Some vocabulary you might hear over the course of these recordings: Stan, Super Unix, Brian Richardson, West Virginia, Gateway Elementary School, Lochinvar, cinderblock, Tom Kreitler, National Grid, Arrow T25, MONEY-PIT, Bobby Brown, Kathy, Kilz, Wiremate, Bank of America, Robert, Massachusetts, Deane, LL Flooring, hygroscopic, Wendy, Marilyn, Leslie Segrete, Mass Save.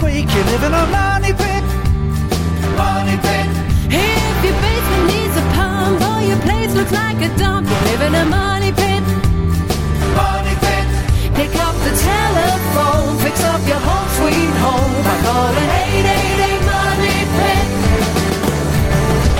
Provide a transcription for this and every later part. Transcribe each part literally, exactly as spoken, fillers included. this week, you live in a money pit. Money pit. Hey, if your basement needs a pump or your place looks like a dump, you live in a money pit. Money pit. Pick up the telephone, fix up your home sweet home by calling eight eight eight money pit.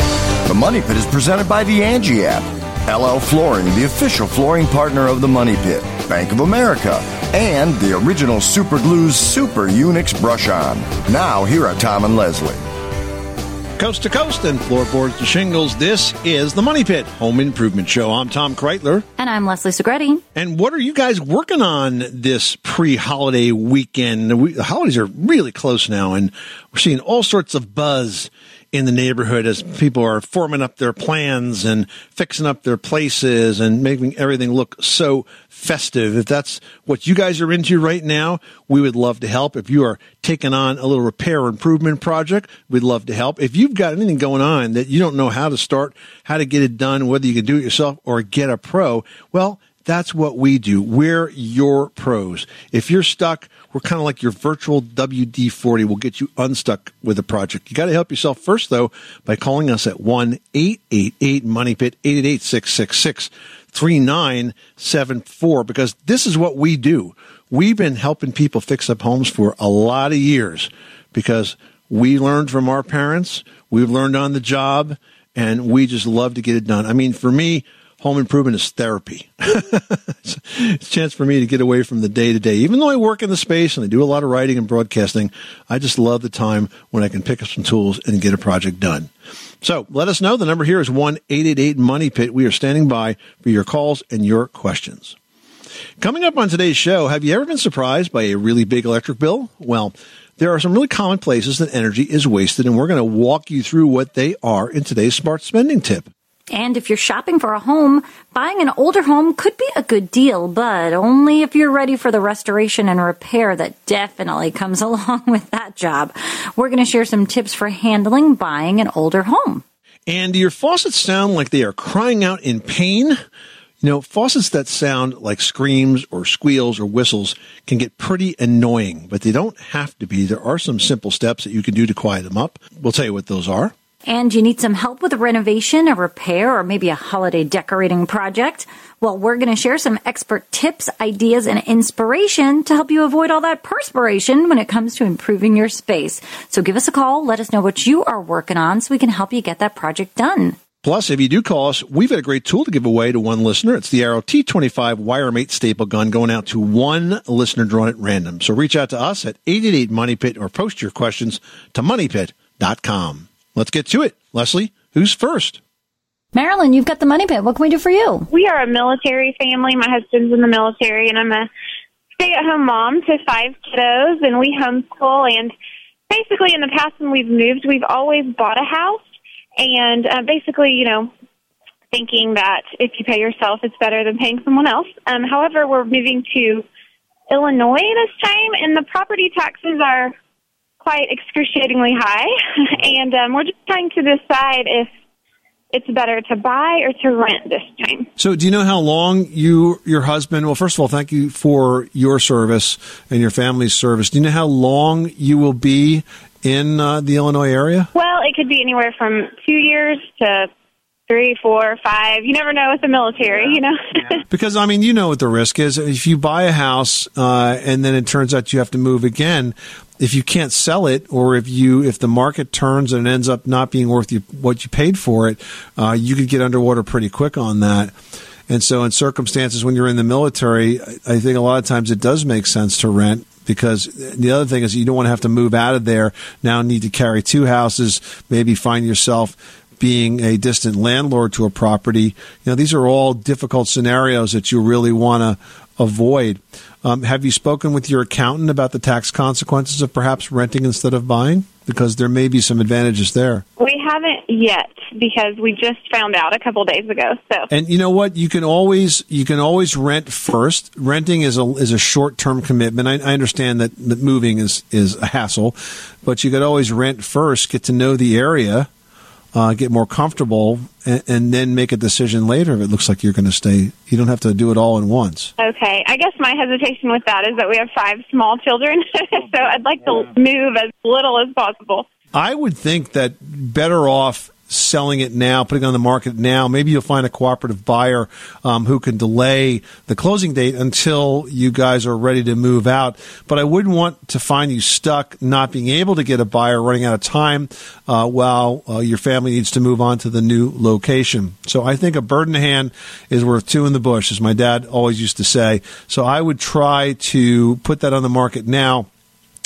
The Money Pit is presented by the Angie app, L L Flooring, the official flooring partner of the Money Pit, Bank of America, and the original Super Glue's Super Unix Brush On. Now, here are Tom and Leslie. Coast to coast and floorboards to shingles, this is the Money Pit Home Improvement Show. I'm Tom Kreitler. And I'm Leslie Segrete. And what are you guys working on this pre-holiday weekend? The holidays are really close now, and we're seeing all sorts of buzz in the neighborhood as people are forming up their plans and fixing up their places and making everything look so festive. If that's what you guys are into right now, we would love to help. If you are taking on a little repair or improvement project, we'd love to help. If you've got anything going on that you don't know how to start, how to get it done, whether you can do it yourself or get a pro, well, that's what we do. We're your pros. If you're stuck, we're kind of like your virtual W D forty. We'll get you unstuck with a project. You got to help yourself first, though, by calling us at one eight eight eight money pit, eight eight eight, six six six, three nine seven four, because this is what we do. We've been helping people fix up homes for a lot of years because we learned from our parents, we've learned on the job, and we just love to get it done. I mean, for me, home improvement is therapy. It's a chance for me to get away from the day-to-day. Even though I work in the space and I do a lot of writing and broadcasting, I just love the time when I can pick up some tools and get a project done. So let us know. The number here is one eight eight eight money pit. We are standing by for your calls and your questions. Coming up on today's show, have you ever been surprised by a really big electric bill? Well, there are some really common places that energy is wasted, and we're going to walk you through what they are in today's Smart Spending Tip. And if you're shopping for a home, buying an older home could be a good deal, but only if you're ready for the restoration and repair that definitely comes along with that job. We're going to share some tips for handling buying an older home. And do your faucets sound like they are crying out in pain? You know, faucets that sound like screams or squeals or whistles can get pretty annoying, but they don't have to be. There are some simple steps that you can do to quiet them up. We'll tell you what those are. And you need some help with a renovation, a repair, or maybe a holiday decorating project? Well, we're going to share some expert tips, ideas, and inspiration to help you avoid all that perspiration when it comes to improving your space. So give us a call. Let us know what you are working on so we can help you get that project done. Plus, if you do call us, we've got a great tool to give away to one listener. It's the Arrow T twenty-five Wiremate staple gun going out to one listener drawn at random. So reach out to us at eight eight eight money pit or post your questions to money pit dot com. Let's get to it. Leslie, who's first? Marilyn, you've got the Money Pit. What can we do for you? We are a military family. My husband's in the military, and I'm a stay-at-home mom to five kiddos, and we homeschool. And basically, in the past when we've moved, we've always bought a house, and uh, basically, you know, thinking that if you pay yourself, it's better than paying someone else. Um, however, we're moving to Illinois this time, and the property taxes are quite excruciatingly high, and um, we're just trying to decide if it's better to buy or to rent this time. So do you know how long you, your husband, well, first of all, thank you for your service and your family's service. Do you know how long you will be in uh, the Illinois area? Well, it could be anywhere from two years to three, four, five. You never know with the military, yeah. you know. yeah. Because, I mean, you know what the risk is. If you buy a house uh, and then it turns out you have to move again, if you can't sell it, or if you if the market turns and it ends up not being worth you, what you paid for it, uh, you could get underwater pretty quick on that. And so in circumstances when you're in the military, I think a lot of times it does make sense to rent, because the other thing is you don't want to have to move out of there, now need to carry two houses, maybe find yourself being a distant landlord to a property. You know, these are all difficult scenarios that you really want to avoid. Um, have you spoken with your accountant about the tax consequences of perhaps renting instead of buying? Because there may be some advantages there. We haven't yet, because we just found out a couple days ago. So, and you know what? You can always you can always rent first. Renting is a is a short term commitment. I, I understand that, that moving is is a hassle, but you could always rent first. Get to know the area. uh, get more comfortable, and, and then make a decision later if it looks like you're going to stay. You don't have to do it all at once. Okay. I guess my hesitation with that is that we have five small children, so I'd like yeah. to move as little as possible. I would think that better off selling it now, putting it on the market now. Maybe you'll find a cooperative buyer um, who can delay the closing date until you guys are ready to move out. But I wouldn't want to find you stuck not being able to get a buyer, running out of time uh, while uh, your family needs to move on to the new location. So I think a bird in the hand is worth two in the bush, as my dad always used to say. So I would try to put that on the market now,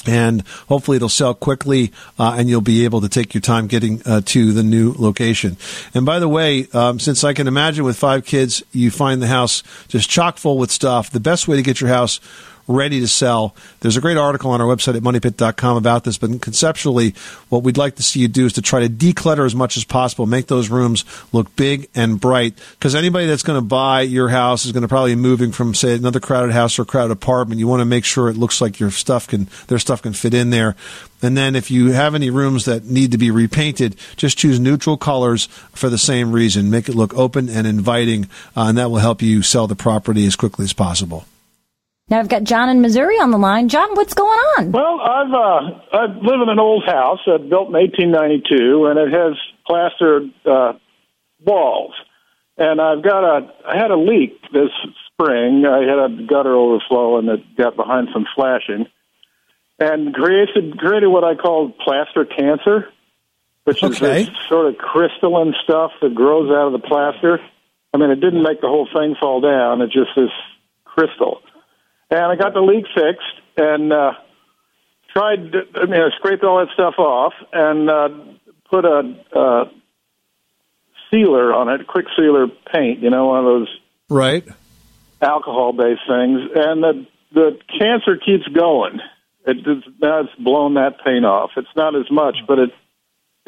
and hopefully it'll sell quickly, uh, and you'll be able to take your time getting uh, to the new location. And by the way, um, since I can imagine with five kids, you find the house just chock full with stuff, the best way to get your house ready to sell. There's a great article on our website at money pit dot com about this, but conceptually, what we'd like to see you do is to try to declutter as much as possible, make those rooms look big and bright, because anybody that's going to buy your house is going to probably be moving from, say, another crowded house or crowded apartment. You want to make sure it looks like your stuff can, their stuff can fit in there. And then if you have any rooms that need to be repainted, just choose neutral colors for the same reason. Make it look open and inviting, uh, and that will help you sell the property as quickly as possible. Now I've got John in Missouri on the line. John, what's going on? Well, I've uh, I live in an old house that built in eighteen ninety-two, and it has plastered uh, walls. And I've got a I had a leak this spring. I had a gutter overflow, and it got behind some flashing, and created created what I call plaster cancer, which is okay. This sort of crystalline stuff that grows out of the plaster. I mean, it didn't make the whole thing fall down. It's just this crystal. And I got the leak fixed and uh, tried, to, I mean, I scraped all that stuff off and uh, put a uh, sealer on it, quick sealer paint, you know, one of those right alcohol-based things. And the, the cancer keeps going. It, it's, now it's blown that paint off. It's not as much, but it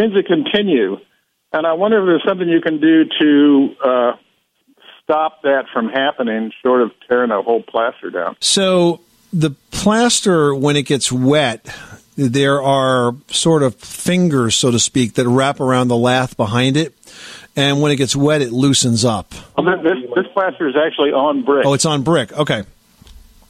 seems to continue. And I wonder if there's something you can do to Uh, stop that from happening, short of tearing a whole plaster down. So the plaster, when it gets wet, there are sort of fingers, so to speak, that wrap around the lath behind it. And when it gets wet, it loosens up. Well, this, this plaster is actually on brick. Oh, it's on brick. Okay.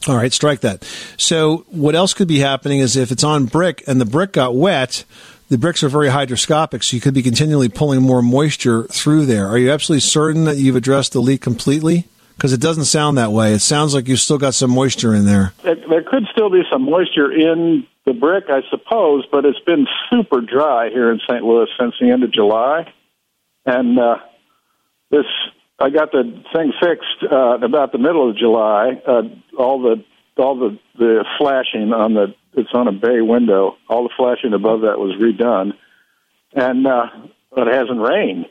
All right, strike that. So what else could be happening is if it's on brick and the brick got wet, the bricks are very hygroscopic, so you could be continually pulling more moisture through there. Are you absolutely certain that you've addressed the leak completely? Because it doesn't sound that way. It sounds like you've still got some moisture in there. There could still be some moisture in the brick, I suppose, but it's been super dry here in Saint Louis since the end of July. And uh, this, I got the thing fixed uh, about the middle of July. Uh, all the all the, the flashing on the It's on a bay window. All the flashing above that was redone, and uh, it hasn't rained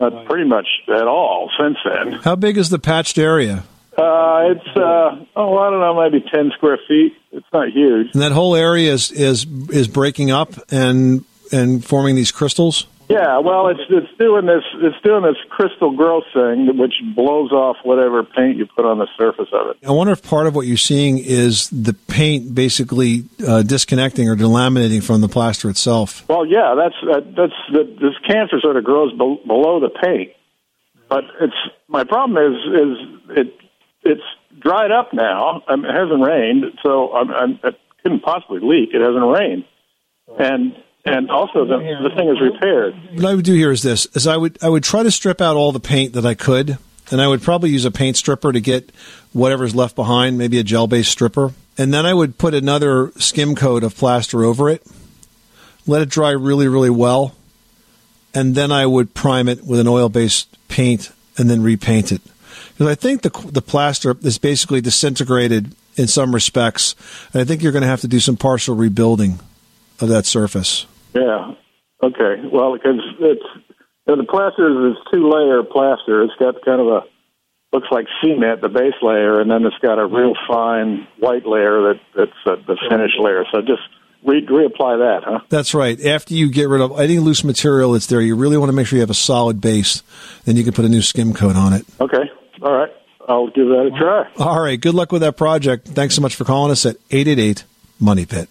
uh, pretty much at all since then. How big is the patched area? Uh, it's, uh, oh, I don't know, maybe ten square feet. It's not huge. And that whole area is is, is breaking up and and forming these crystals? Yeah, well, it's it's doing this it's doing this crystal growth thing, which blows off whatever paint you put on the surface of it. I wonder if part of what you're seeing is the paint basically uh, disconnecting or delaminating from the plaster itself. Well, yeah, that's uh, that's the, this cancer sort of grows be- below the paint, but it's my problem is is it it's dried up now. I mean, it hasn't rained, so I'm, I'm, it couldn't possibly leak. It hasn't rained, and. And also, the, the thing is repaired. What I would do here is this, is I would I would try to strip out all the paint that I could, and I would probably use a paint stripper to get whatever's left behind, maybe a gel-based stripper. And then I would put another skim coat of plaster over it, let it dry really, really well, and then I would prime it with an oil-based paint and then repaint it. Because I think the the plaster is basically disintegrated in some respects, and I think you're going to have to do some partial rebuilding of that surface. Yeah. Okay. Well, because it's, you know, the plaster is two-layer plaster. It's got kind of a, looks like cement, the base layer, and then it's got a real fine white layer that, that's uh, the finish layer. So just re- reapply that, huh? That's right. After you get rid of any loose material that's there, you really want to make sure you have a solid base. Then you can put a new skim coat on it. Okay. All right. I'll give that a try. All right. Good luck with that project. Thanks so much for calling us at eight eight eight Money Pit.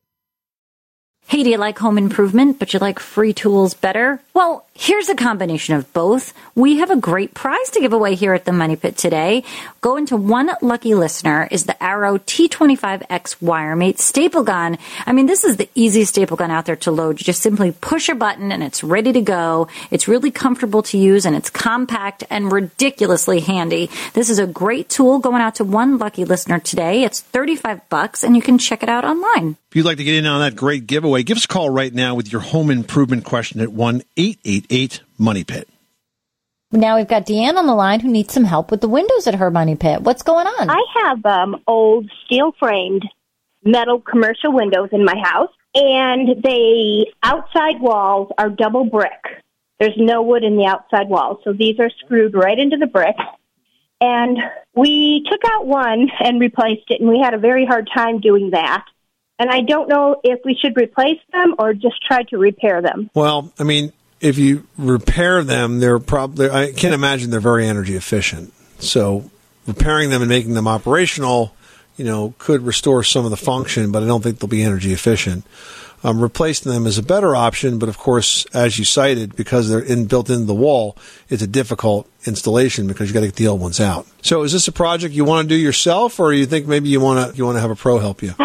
Hey, do you like home improvement, but you like free tools better? Well, here's a combination of both. We have a great prize to give away here at the Money Pit today. Going to one lucky listener is the Arrow T twenty-five X Wiremate staple gun. I mean, this is the easiest staple gun out there to load. You just simply push a button and it's ready to go. It's really comfortable to use and it's compact and ridiculously handy. This is a great tool going out to one lucky listener today. It's thirty-five bucks and you can check it out online. If you'd like to get in on that great giveaway, give us a call right now with your home improvement question at one eight eight eight money pit. Now we've got Deanne on the line who needs some help with the windows at her Money Pit. What's going on? I have um, old steel-framed metal commercial windows in my house, and the outside walls are double brick. There's no wood in the outside walls, so these are screwed right into the brick. And we took out one and replaced it, and we had a very hard time doing that. And I don't know if we should replace them or just try to repair them. Well, I mean, if you repair them, they're probably, I can't imagine they're very energy efficient. So repairing them and making them operational, you know, could restore some of the function, but I don't think they'll be energy efficient. Um, replacing them is a better option, but of course, as you cited, because they're in, built into the wall, it's a difficult installation because you got to get the old ones out. So is this a project you want to do yourself, or you think maybe you want to you want to have a pro help you?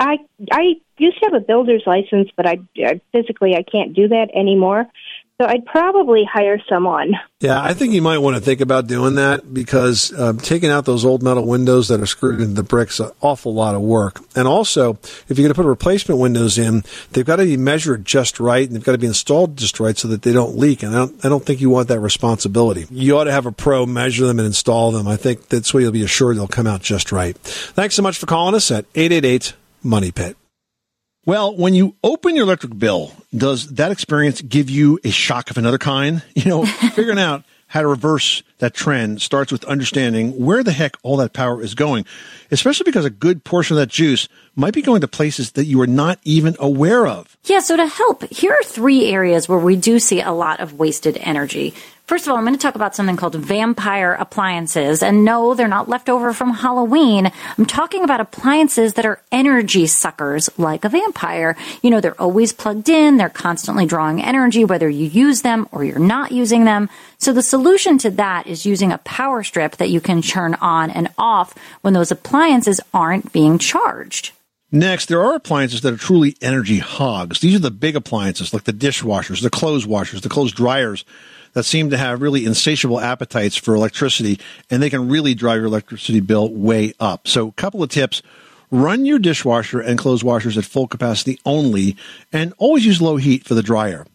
I I used to have a builder's license, but I, I physically I can't do that anymore. So I'd probably hire someone. Yeah, I think you might want to think about doing that, because uh, taking out those old metal windows that are screwed into the bricks, an awful lot of work. And also, if you're going to put replacement windows in, they've got to be measured just right, and they've got to be installed just right so that they don't leak. And I don't, I don't think you want that responsibility. You ought to have a pro measure them and install them. I think that's where you'll be assured they'll come out just right. Thanks so much for calling us at eight eight eight, MONEY-PIT. Well, when you open your electric bill, does that experience give you a shock of another kind? You know, figuring out how to reverse that trend starts with understanding where the heck all that power is going, especially because a good portion of that juice might be going to places that you are not even aware of. Yeah, so to help, here are three areas where we do see a lot of wasted energy. First of all, I'm going to talk about something called vampire appliances. And no, they're not left over from Halloween. I'm talking about appliances that are energy suckers like a vampire. You know, they're always plugged in. They're constantly drawing energy, whether you use them or you're not using them. So the solution to that is using a power strip that you can turn on and off when those appliances aren't being charged. Next, there are appliances that are truly energy hogs. These are the big appliances like the dishwashers, the clothes washers, the clothes dryers, that seem to have really insatiable appetites for electricity, and they can really drive your electricity bill way up. So a couple of tips. Run your dishwasher and clothes washers at full capacity only, and always use low heat for the dryer.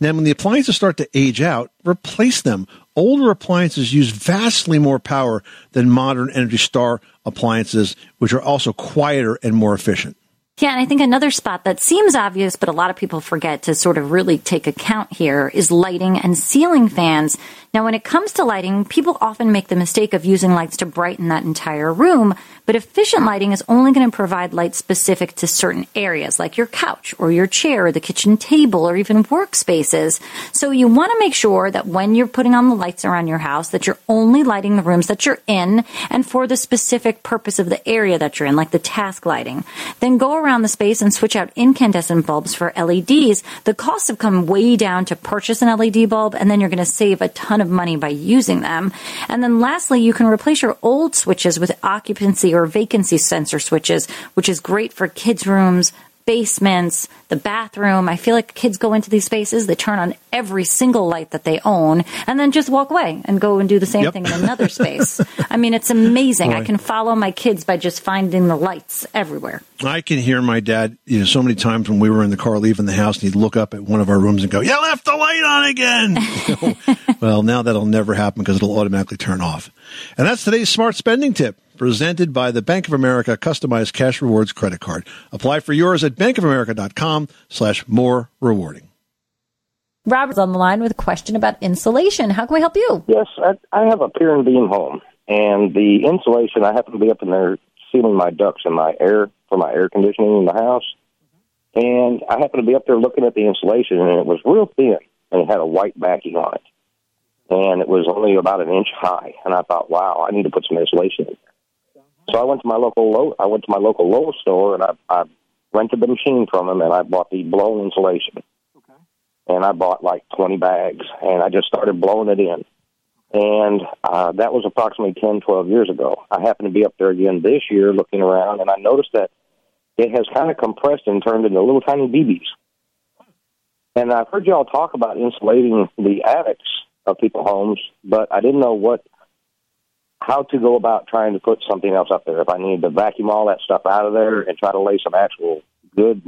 Now, when the appliances start to age out, replace them. Older appliances use vastly more power than modern Energy Star appliances, which are also quieter and more efficient. Yeah, and I think another spot that seems obvious, but a lot of people forget to sort of really take account here, is lighting and ceiling fans. Now, when it comes to lighting, people often make the mistake of using lights to brighten that entire room, but efficient lighting is only going to provide light specific to certain areas, like your couch or your chair or the kitchen table or even workspaces. So you want to make sure that when you're putting on the lights around your house, that you're only lighting the rooms that you're in and for the specific purpose of the area that you're in, like the task lighting. Then go around around the space and switch out incandescent bulbs for L E Ds. The costs have come way down to purchase an L E D bulb, and then you're going to save a ton of money by using them. And then lastly, you can replace your old switches with occupancy or vacancy sensor switches, which is great for kids' rooms, basements, the bathroom. I feel like kids go into these spaces, they turn on every single light that they own, and then just walk away and go and do the same yep. thing in another space. I mean, it's amazing. Boy. I can follow my kids by just finding the lights everywhere. I can hear my dad, you know, so many times when we were in the car leaving the house, and he'd look up at one of our rooms and go, "You left the light on again." You know? Well, now that'll never happen because it'll automatically turn off. And that's today's smart spending tip, presented by the Bank of America Customized Cash Rewards Credit Card. Apply for yours at bankofamerica.com slash more rewarding. Robert's on the line with a question about insulation. How can we help you? Yes, I, I have a pier and beam home, and the insulation, I happen to be up in there sealing my ducts in my air for my air conditioning in the house, and I happened to be up there looking at the insulation, and it was real thin, and it had a white backing on it, and it was only about an inch high, and I thought, wow, I need to put some insulation in. So I went to my local Low, I went to my local Lowe's store, and I, I rented the machine from them, and I bought the blown insulation. Okay. And I bought like twenty bags, and I just started blowing it in. And uh, that was approximately ten, twelve years ago. I happened to be up there again this year looking around, and I noticed that it has kind of compressed and turned into little tiny B Bs. And I've heard y'all talk about insulating the attics of people's homes, but I didn't know what... how to go about trying to put something else up there. If I needed to vacuum all that stuff out of there and try to lay some actual good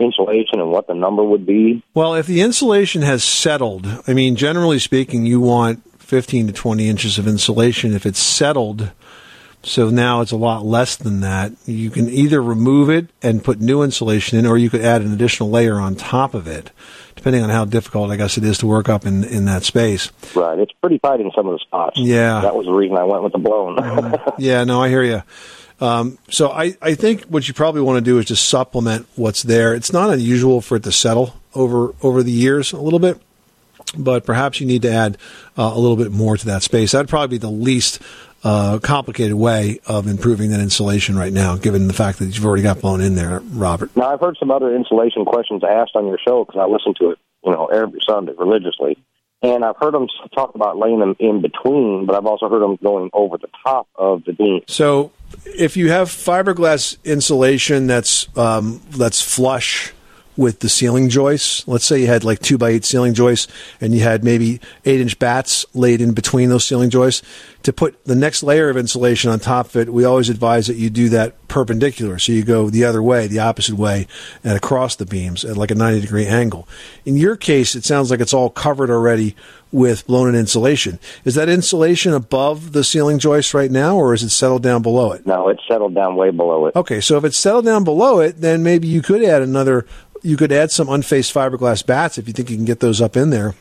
insulation and what the number would be. Well, if the insulation has settled, I mean, generally speaking, you want fifteen to twenty inches of insulation. If it's settled, so now it's a lot less than that, you can either remove it and put new insulation in, or you could add an additional layer on top of it, depending on how difficult, I guess, it is to work up in, in that space. Right. It's pretty tight in some of the spots. Yeah. That was the reason I went with the blown. uh, yeah, no, I hear you. Um, so I, I think what you probably want to do is just supplement what's there. It's not unusual for it to settle over over the years a little bit, but perhaps you need to add uh, a little bit more to that space. That'd probably be the least uh, complicated way of improving that insulation right now, given the fact that you've already got blown in there, Robert. Now, I've heard some other insulation questions asked on your show, because I listen to it, you know, every Sunday religiously. And I've heard them talk about laying them in between, but I've also heard them going over the top of the beam. So if you have fiberglass insulation that's um, that's flush with the ceiling joists. Let's say you had like two by eight ceiling joists and you had maybe eight inch bats laid in between those ceiling joists. To put the next layer of insulation on top of it, we always advise that you do that perpendicular. So you go the other way, the opposite way, and across the beams at like a ninety degree angle. In your case, it sounds like it's all covered already with blown-in insulation. Is that insulation above the ceiling joist right now, or is it settled down below it? No, it's settled down way below it. Okay, so if it's settled down below it, then maybe you could add another, you could add some unfaced fiberglass bats if you think you can get those up in there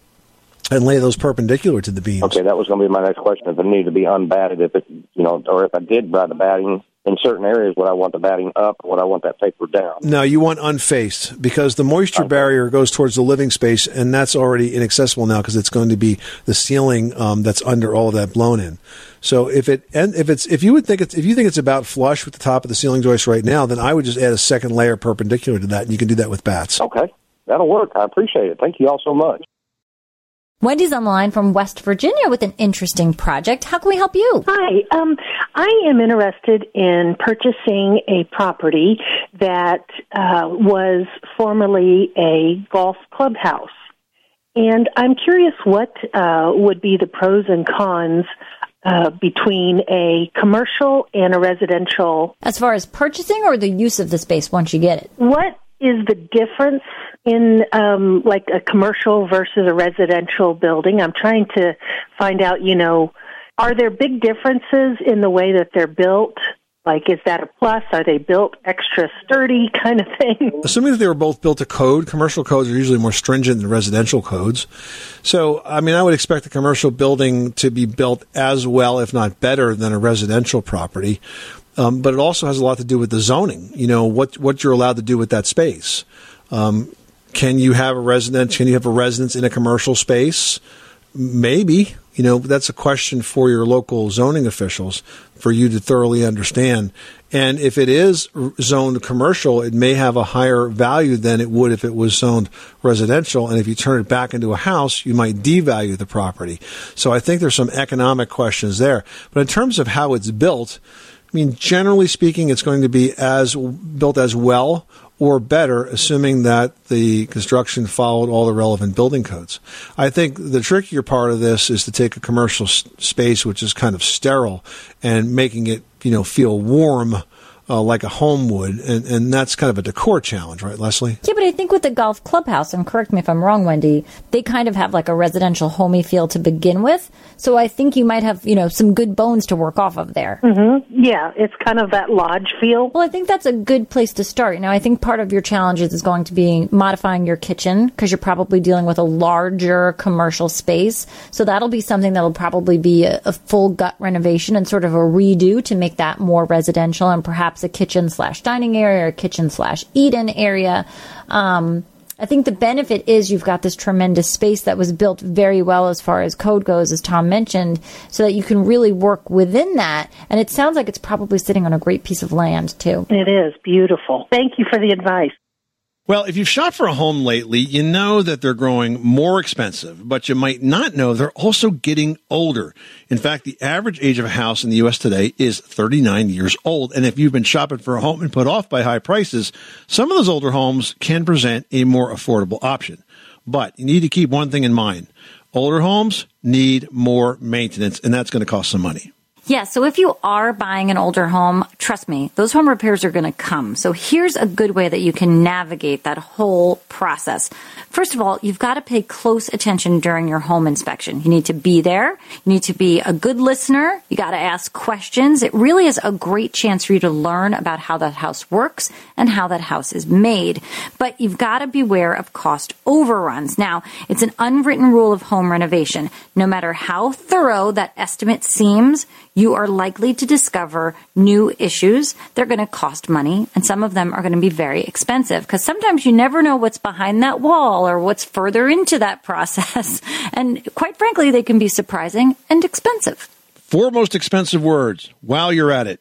and lay those perpendicular to the beams. Okay, that was going to be my next question. If it needed to be unbatted, if it, you know, or if I did buy the batting, in certain areas, would I want the batting up or would I want that paper down? No, you want unfaced, because the moisture okay. barrier goes towards the living space, and that's already inaccessible now because it's going to be the ceiling um, that's under all of that blown in. So if it and if it's if you would think it's if you think it's about flush with the top of the ceiling joist right now, then I would just add a second layer perpendicular to that, and you can do that with bats. Okay, that'll work. I appreciate it. Thank you all so much. Wendy's on the line from West Virginia with an interesting project. How can we help you? Hi. Um, I am interested in purchasing a property that uh, was formerly a golf clubhouse. And I'm curious what uh, would be the pros and cons uh, between a commercial and a residential. As far as purchasing or the use of the space once you get it? What is the difference in um, like a commercial versus a residential building? I'm trying to find out, you know, are there big differences in the way that they're built? Like, is that a plus? Are they built extra sturdy kind of thing? Assuming that they were both built to code, commercial codes are usually more stringent than residential codes. So, I mean, I would expect a commercial building to be built as well, if not better, than a residential property. Um, but it also has a lot to do with the zoning, you know, what what you're allowed to do with that space. Um, can you have a residence? Can you have a residence in a commercial space? Maybe, you know, that's a question for your local zoning officials for you to thoroughly understand. And if it is zoned commercial, it may have a higher value than it would if it was zoned residential. And if you turn it back into a house, you might devalue the property. So I think there's some economic questions there. But in terms of how it's built, I mean, generally speaking, it's going to be as built as well or better, assuming that the construction followed all the relevant building codes. I think the trickier part of this is to take a commercial s- space, which is kind of sterile, and making it, you know, feel warm uh, like a home would. And, and that's kind of a decor challenge, right, Leslie? Yeah, but I think with the golf clubhouse, and correct me if I'm wrong, Wendy, they kind of have like a residential homey feel to begin with. So I think you might have, you know, some good bones to work off of there. Mm-hmm. Yeah, it's kind of that lodge feel. Well, I think that's a good place to start. Now, I think part of your challenges is going to be modifying your kitchen because you're probably dealing with a larger commercial space. So that'll be something that'll probably be a, a full gut renovation and sort of a redo to make that more residential and perhaps a kitchen slash dining area or a kitchen slash eat-in area. Um I think the benefit is you've got this tremendous space that was built very well as far as code goes, as Tom mentioned, so that you can really work within that. And it sounds like it's probably sitting on a great piece of land, too. It is beautiful. Thank you for the advice. Well, if you've shot for a home lately, you know that they're growing more expensive, but you might not know they're also getting older. In fact, the average age of a house in the U S today is thirty-nine years old. And if you've been shopping for a home and put off by high prices, some of those older homes can present a more affordable option. But you need to keep one thing in mind. Older homes need more maintenance, and that's going to cost some money. Yeah, so if you are buying an older home, trust me, those home repairs are going to come. So here's a good way that you can navigate that whole process. First of all, you've got to pay close attention during your home inspection. You need to be there. You need to be a good listener. You got to ask questions. It really is a great chance for you to learn about how that house works and how that house is made. But you've got to beware of cost overruns. Now, it's an unwritten rule of home renovation. No matter how thorough that estimate seems, you are likely to discover new issues. They're going to cost money, and some of them are going to be very expensive because sometimes you never know what's behind that wall or what's further into that process. And quite frankly, they can be surprising and expensive. Four most expensive words while you're at it.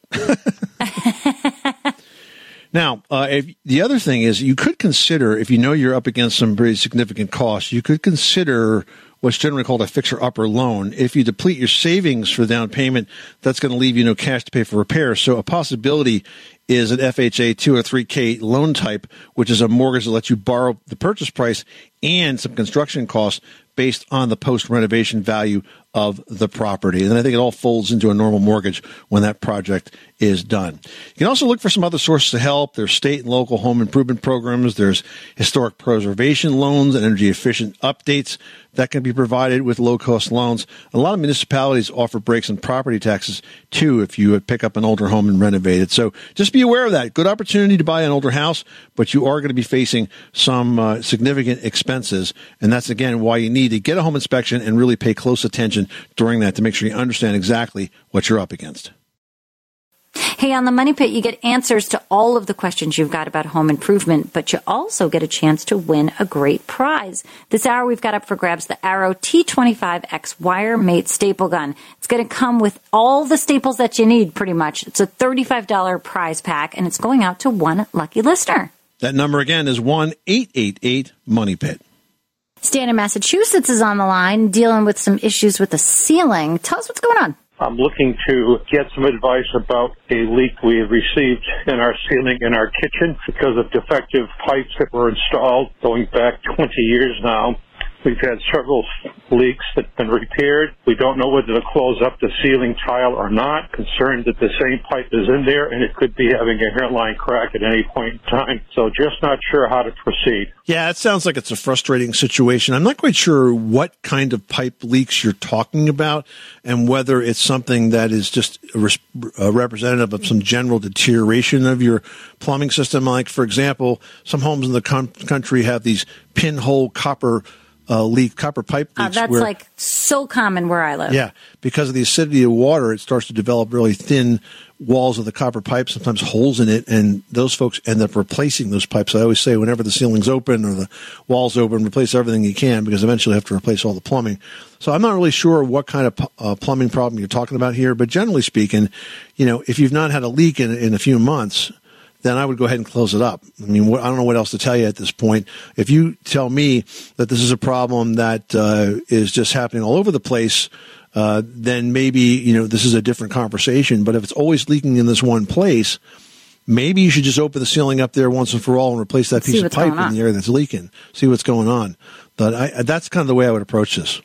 Now, uh, if, the other thing is you could consider, if you know you're up against some pretty significant costs, you could consider what's generally called a fixer-upper loan. If you deplete your savings for down payment, that's going to leave you no cash to pay for repairs. So a possibility is an F H A two or three K loan type, which is a mortgage that lets you borrow the purchase price and some construction costs based on the post-renovation value of the property. And I think it all folds into a normal mortgage when that project is done. You can also look for some other sources of help. There's state and local home improvement programs. There's historic preservation loans and energy-efficient updates that can be provided with low-cost loans. A lot of municipalities offer breaks in property taxes, too, if you pick up an older home and renovate it. So just be aware of that. Good opportunity to buy an older house, but you are going to be facing some uh, significant expenses. And that's, again, why you need to get a home inspection and really pay close attention during that to make sure you understand exactly what you're up against. Hey, on the Money Pit, you get answers to all of the questions you've got about home improvement, but you also get a chance to win a great prize. This hour, we've got up for grabs the Arrow T twenty-five X Wiremate staple gun. It's going to come with all the staples that you need, pretty much. It's a thirty-five dollars prize pack, and it's going out to one lucky listener. That number, again, is one eight eight eight money pit. Stan in Massachusetts is on the line, dealing with some issues with the ceiling. Tell us what's going on. I'm looking to get some advice about a leak we have received in our ceiling in our kitchen because of defective pipes that were installed going back twenty years now. We've had several leaks that have been repaired. We don't know whether to close up the ceiling tile or not. Concerned that the same pipe is in there and it could be having a hairline crack at any point in time. So just not sure how to proceed. Yeah, it sounds like it's a frustrating situation. I'm not quite sure what kind of pipe leaks you're talking about and whether it's something that is just a representative of some general deterioration of your plumbing system. Like, for example, some homes in the com- country have these pinhole copper Uh, leak, copper pipe leaks. Uh, that's where, like, so common where I live. Yeah, because of the acidity of water, it starts to develop really thin walls of the copper pipe, sometimes holes in it, and those folks end up replacing those pipes. I always say whenever the ceiling's open or the wall's open, replace everything you can because eventually you have to replace all the plumbing. So I'm not really sure what kind of uh, plumbing problem you're talking about here, but generally speaking, you know, if you've not had a leak in, in a few months, then I would go ahead and close it up. I mean, I don't know what else to tell you at this point. If you tell me that this is a problem that uh, is just happening all over the place, uh, then maybe, you know, this is a different conversation. But if it's always leaking in this one place, maybe you should just open the ceiling up there once and for all and replace that piece of pipe in the area that's leaking. See what's going on. But I, that's kind of the way I would approach this.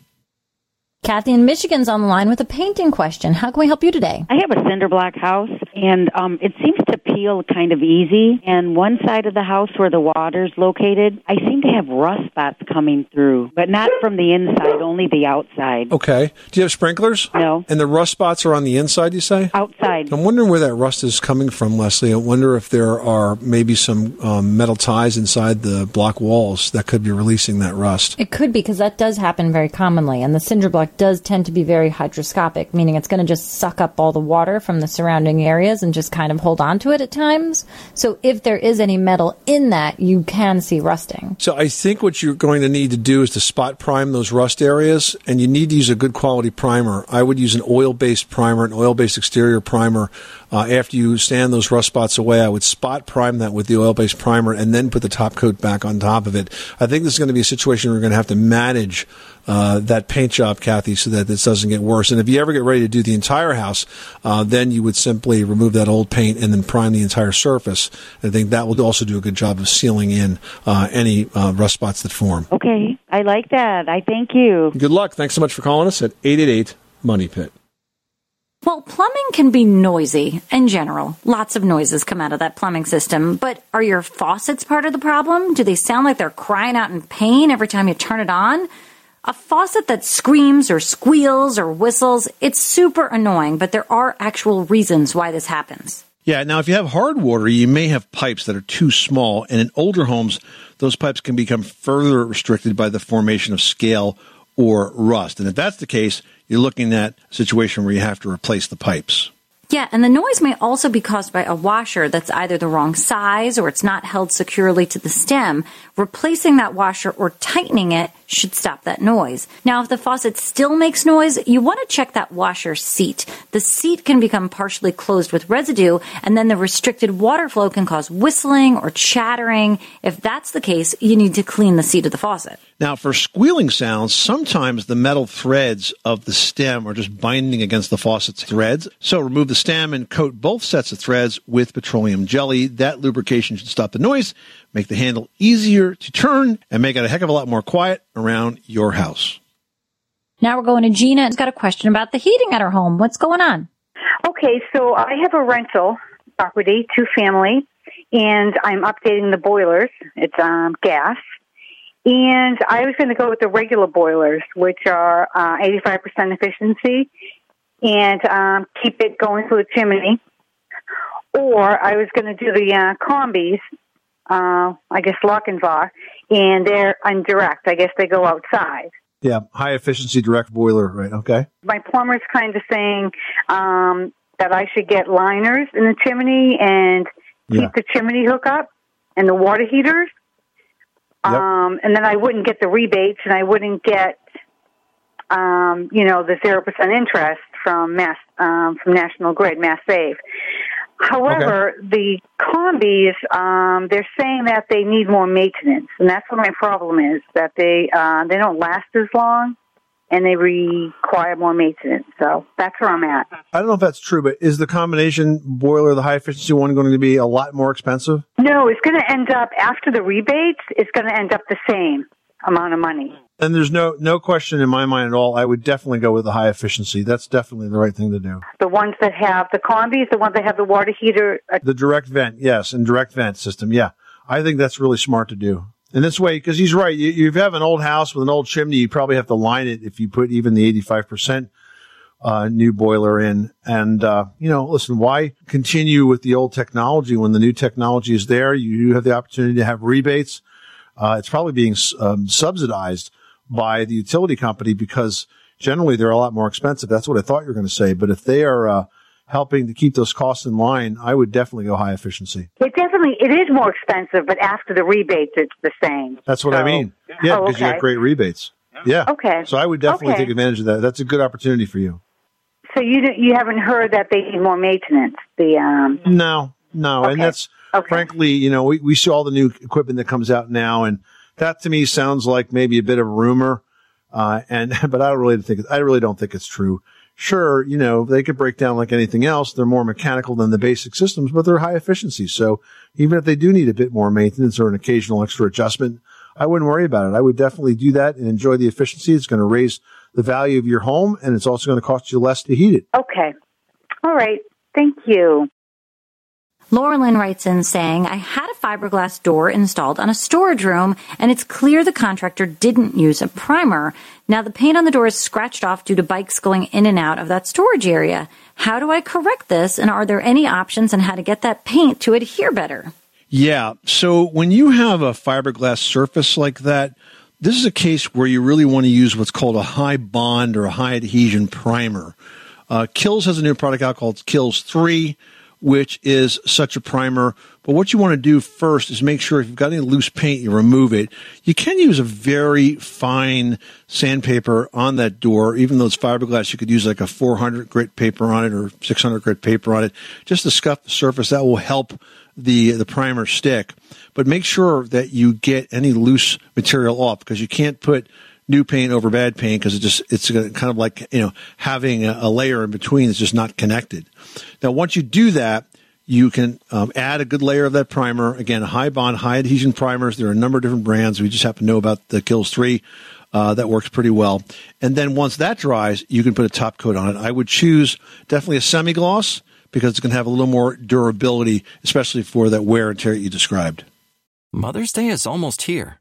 Kathy in Michigan's on the line with a painting question. How can we help you today? I have a cinder block house, and um, it seems to peel kind of easy. And one side of the house where the water's located, I seem to have rust spots coming through, but not from the inside, only the outside. Okay. Do you have sprinklers? No. And the rust spots are on the inside, you say? Outside. I'm wondering where that rust is coming from, Leslie. I wonder if there are maybe some um, metal ties inside the block walls that could be releasing that rust. It could be, because that does happen very commonly, and the cinder block does tend to be very hygroscopic, meaning it's going to just suck up all the water from the surrounding areas and just kind of hold on to it at times. So if there is any metal in that, you can see rusting. So I think what you're going to need to do is to spot prime those rust areas, and you need to use a good quality primer. I would use an oil-based primer, an oil-based exterior primer. Uh, after you sand those rust spots away, I would spot prime that with the oil-based primer and then put the top coat back on top of it. I think this is going to be a situation where we're going to have to manage Uh, that paint job, Kathy, so that this doesn't get worse. And if you ever get ready to do the entire house, uh, then you would simply remove that old paint and then prime the entire surface. I think that will also do a good job of sealing in uh, any uh, rust spots that form. Okay. I like that. I thank you. Good luck. Thanks so much for calling us at eight eight eight money pit. Well, plumbing can be noisy in general. Lots of noises come out of that plumbing system. But are your faucets part of the problem? Do they sound like they're crying out in pain every time you turn it on? A faucet that screams or squeals or whistles, it's super annoying, but there are actual reasons why this happens. Yeah, now if you have hard water, you may have pipes that are too small, and in older homes, those pipes can become further restricted by the formation of scale or rust. And if that's the case, you're looking at a situation where you have to replace the pipes. Yeah, and the noise may also be caused by a washer that's either the wrong size or it's not held securely to the stem. Replacing that washer or tightening it should stop that noise. Now, if the faucet still makes noise, you want to check that washer seat. The seat can become partially closed with residue, and then the restricted water flow can cause whistling or chattering. If that's the case, you need to clean the seat of the faucet. Now, for squealing sounds, sometimes the metal threads of the stem are just binding against the faucet's threads. So remove the stem and coat both sets of threads with petroleum jelly. That lubrication should stop the noise, make the handle easier to turn, and make it a heck of a lot more quiet around your house. Now we're going to Gina. She's got a question about the heating at her home. What's going on? Okay, so I have a rental property, two-family, and I'm updating the boilers. It's um, gas. And I was going to go with the regular boilers, which are uh, eighty-five percent efficiency, and um, keep it going through the chimney. Or I was going to do the uh, combis, uh, I guess Lochinvar, and they're indirect. I guess they go outside. Yeah, high-efficiency direct boiler, right, okay. My plumber's kind of saying um, that I should get liners in the chimney and keep yeah. the chimney hook up and the water heaters. Yep. Um, and then I wouldn't get the rebates, and I wouldn't get, um, you know, the zero percent interest from Mass um, from National Grid, Mass Save. However, okay. the combis, um, they're saying that they need more maintenance, and that's what my problem is, that they uh, they don't last as long, and they require more maintenance. So that's where I'm at. I don't know if that's true, but is the combination boiler, the high-efficiency one, going to be a lot more expensive? No, it's going to end up, after the rebates, it's going to end up the same amount of money. And there's no no question in my mind at all. I would definitely go with the high-efficiency. That's definitely the right thing to do. The ones that have the combis, the ones that have the water heater? Uh, the direct vent, yes, and direct vent system, yeah. I think that's really smart to do. And this way, because he's right, you, you have an old house with an old chimney, you probably have to line it if you put even the eighty-five percent uh, new boiler in. And, uh, you know, listen, why continue with the old technology when the new technology is there? You have the opportunity to have rebates. Uh, it's probably being um, subsidized by the utility company because generally they're a lot more expensive. That's what I thought you were going to say. But if they are uh, helping to keep those costs in line, I would definitely go high efficiency. It definitely it is more expensive, but after the rebates, it's the same. That's what so, I mean. Yeah, because oh, okay. you got great rebates. Yeah. Okay. So I would definitely okay. take advantage of that. That's a good opportunity for you. So you you haven't heard that they need more maintenance? The um... No, no. Okay. And that's, okay. frankly, you know, we, we see all the new equipment that comes out now, and that to me sounds like maybe a bit of a rumor, uh, and but I really, think, I really don't think it's true. Sure, you know, they could break down like anything else. They're more mechanical than the basic systems, but they're high efficiency. So even if they do need a bit more maintenance or an occasional extra adjustment, I wouldn't worry about it. I would definitely do that and enjoy the efficiency. It's going to raise the value of your home, and it's also going to cost you less to heat it. Okay. All right. Thank you. Laura Lynn writes in saying, I had a fiberglass door installed on a storage room, and it's clear the contractor didn't use a primer. Now, the paint on the door is scratched off due to bikes going in and out of that storage area. How do I correct this, and are there any options on how to get that paint to adhere better? Yeah, so when you have a fiberglass surface like that, this is a case where you really want to use what's called a high bond or a high adhesion primer. Uh, Kilz has a new product out called Kilz three. Which is such a primer. But what you want to do first is make sure if you've got any loose paint, you remove it. You can use a very fine sandpaper on that door. Even though it's fiberglass, you could use like a four hundred grit paper on it or six hundred grit paper on it. Just to scuff the surface, that will help the the primer stick. But make sure that you get any loose material off, because you can't put new paint over bad paint, because it just it's kind of like, you know, having a, a layer in between that's just not connected. Now, once you do that, you can um, add a good layer of that primer. Again, high bond, high adhesion primers. There are a number of different brands. We just happen to know about the Kilz three. Uh, that works pretty well. And then once that dries, you can put a top coat on it. I would choose definitely a semi-gloss, because it's going to have a little more durability, especially for that wear and tear that you described. Mother's Day is almost here,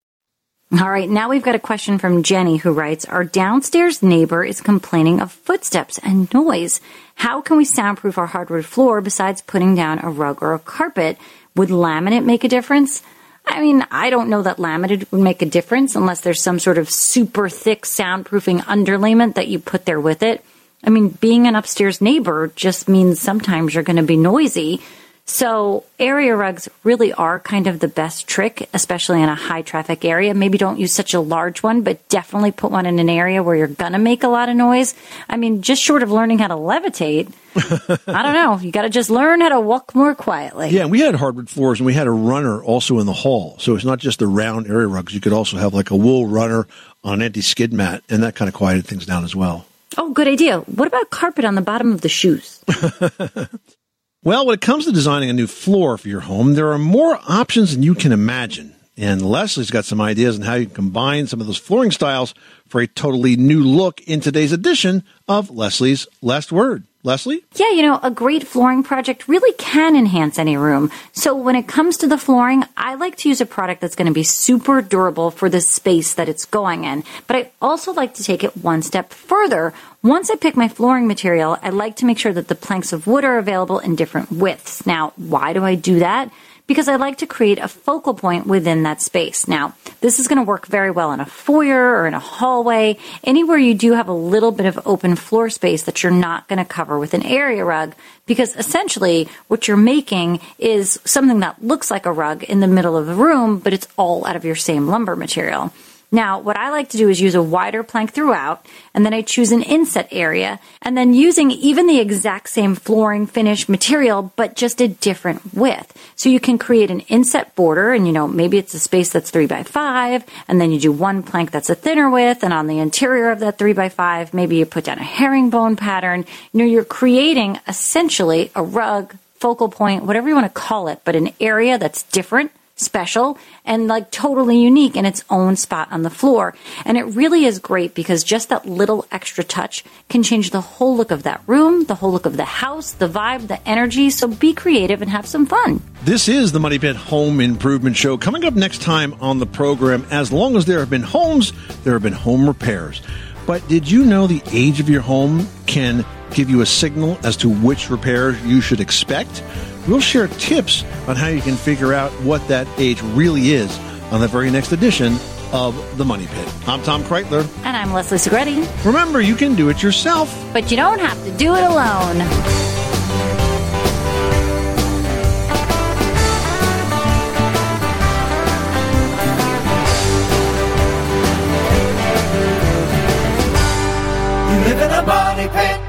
All right, now we've got a question from Jenny, who writes, our downstairs neighbor is complaining of footsteps and noise. How can we soundproof our hardwood floor besides putting down a rug or a carpet? Would laminate make a difference? I mean, I don't know that laminate would make a difference unless there's some sort of super thick soundproofing underlayment that you put there with it. I mean, being an upstairs neighbor just means sometimes you're going to be noisy. So area rugs really are kind of the best trick, especially in a high traffic area. Maybe don't use such a large one, but definitely put one in an area where you're going to make a lot of noise. I mean, just short of learning how to levitate, I don't know. You got to just learn how to walk more quietly. Yeah, we had hardwood floors and we had a runner also in the hall. So it's not just the round area rugs. You could also have like a wool runner on an anti-skid mat, and that kind of quieted things down as well. Oh, good idea. What about carpet on the bottom of the shoes? Well, when it comes to designing a new floor for your home, there are more options than you can imagine. And Leslie's got some ideas on how you can combine some of those flooring styles for a totally new look in today's edition of Leslie's Last Word. Leslie? Yeah, you know, a great flooring project really can enhance any room. So when it comes to the flooring, I like to use a product that's going to be super durable for the space that it's going in. But I also like to take it one step further. Once I pick my flooring material, I like to make sure that the planks of wood are available in different widths. Now, why do I do that? Because I like to create a focal point within that space. Now, this is going to work very well in a foyer or in a hallway, anywhere you do have a little bit of open floor space that you're not going to cover with an area rug, because essentially what you're making is something that looks like a rug in the middle of the room, but it's all out of your same lumber material. Now, what I like to do is use a wider plank throughout, and then I choose an inset area, and then using even the exact same flooring finish material, but just a different width. So you can create an inset border, and you know, maybe it's a space that's three by five, and then you do one plank that's a thinner width, and on the interior of that three by five, maybe you put down a herringbone pattern. You know, you're creating essentially a rug, focal point, whatever you want to call it, but an area that's different, special, and like totally unique in its own spot on the floor. And it really is great because just that little extra touch can change the whole look of that room, the whole look of the house, the vibe, the energy. So be creative and have some fun. This is the Money Pit Home Improvement Show. Coming up next time on the program, as long as there have been homes, there have been home repairs. But did you know the age of your home can give you a signal as to which repairs you should expect? We'll share tips on how you can figure out what that age really is on the very next edition of The Money Pit. I'm Tom Kreitler. And I'm Leslie Segrete. Remember, you can do it yourself, but you don't have to do it alone. You live in a money pit.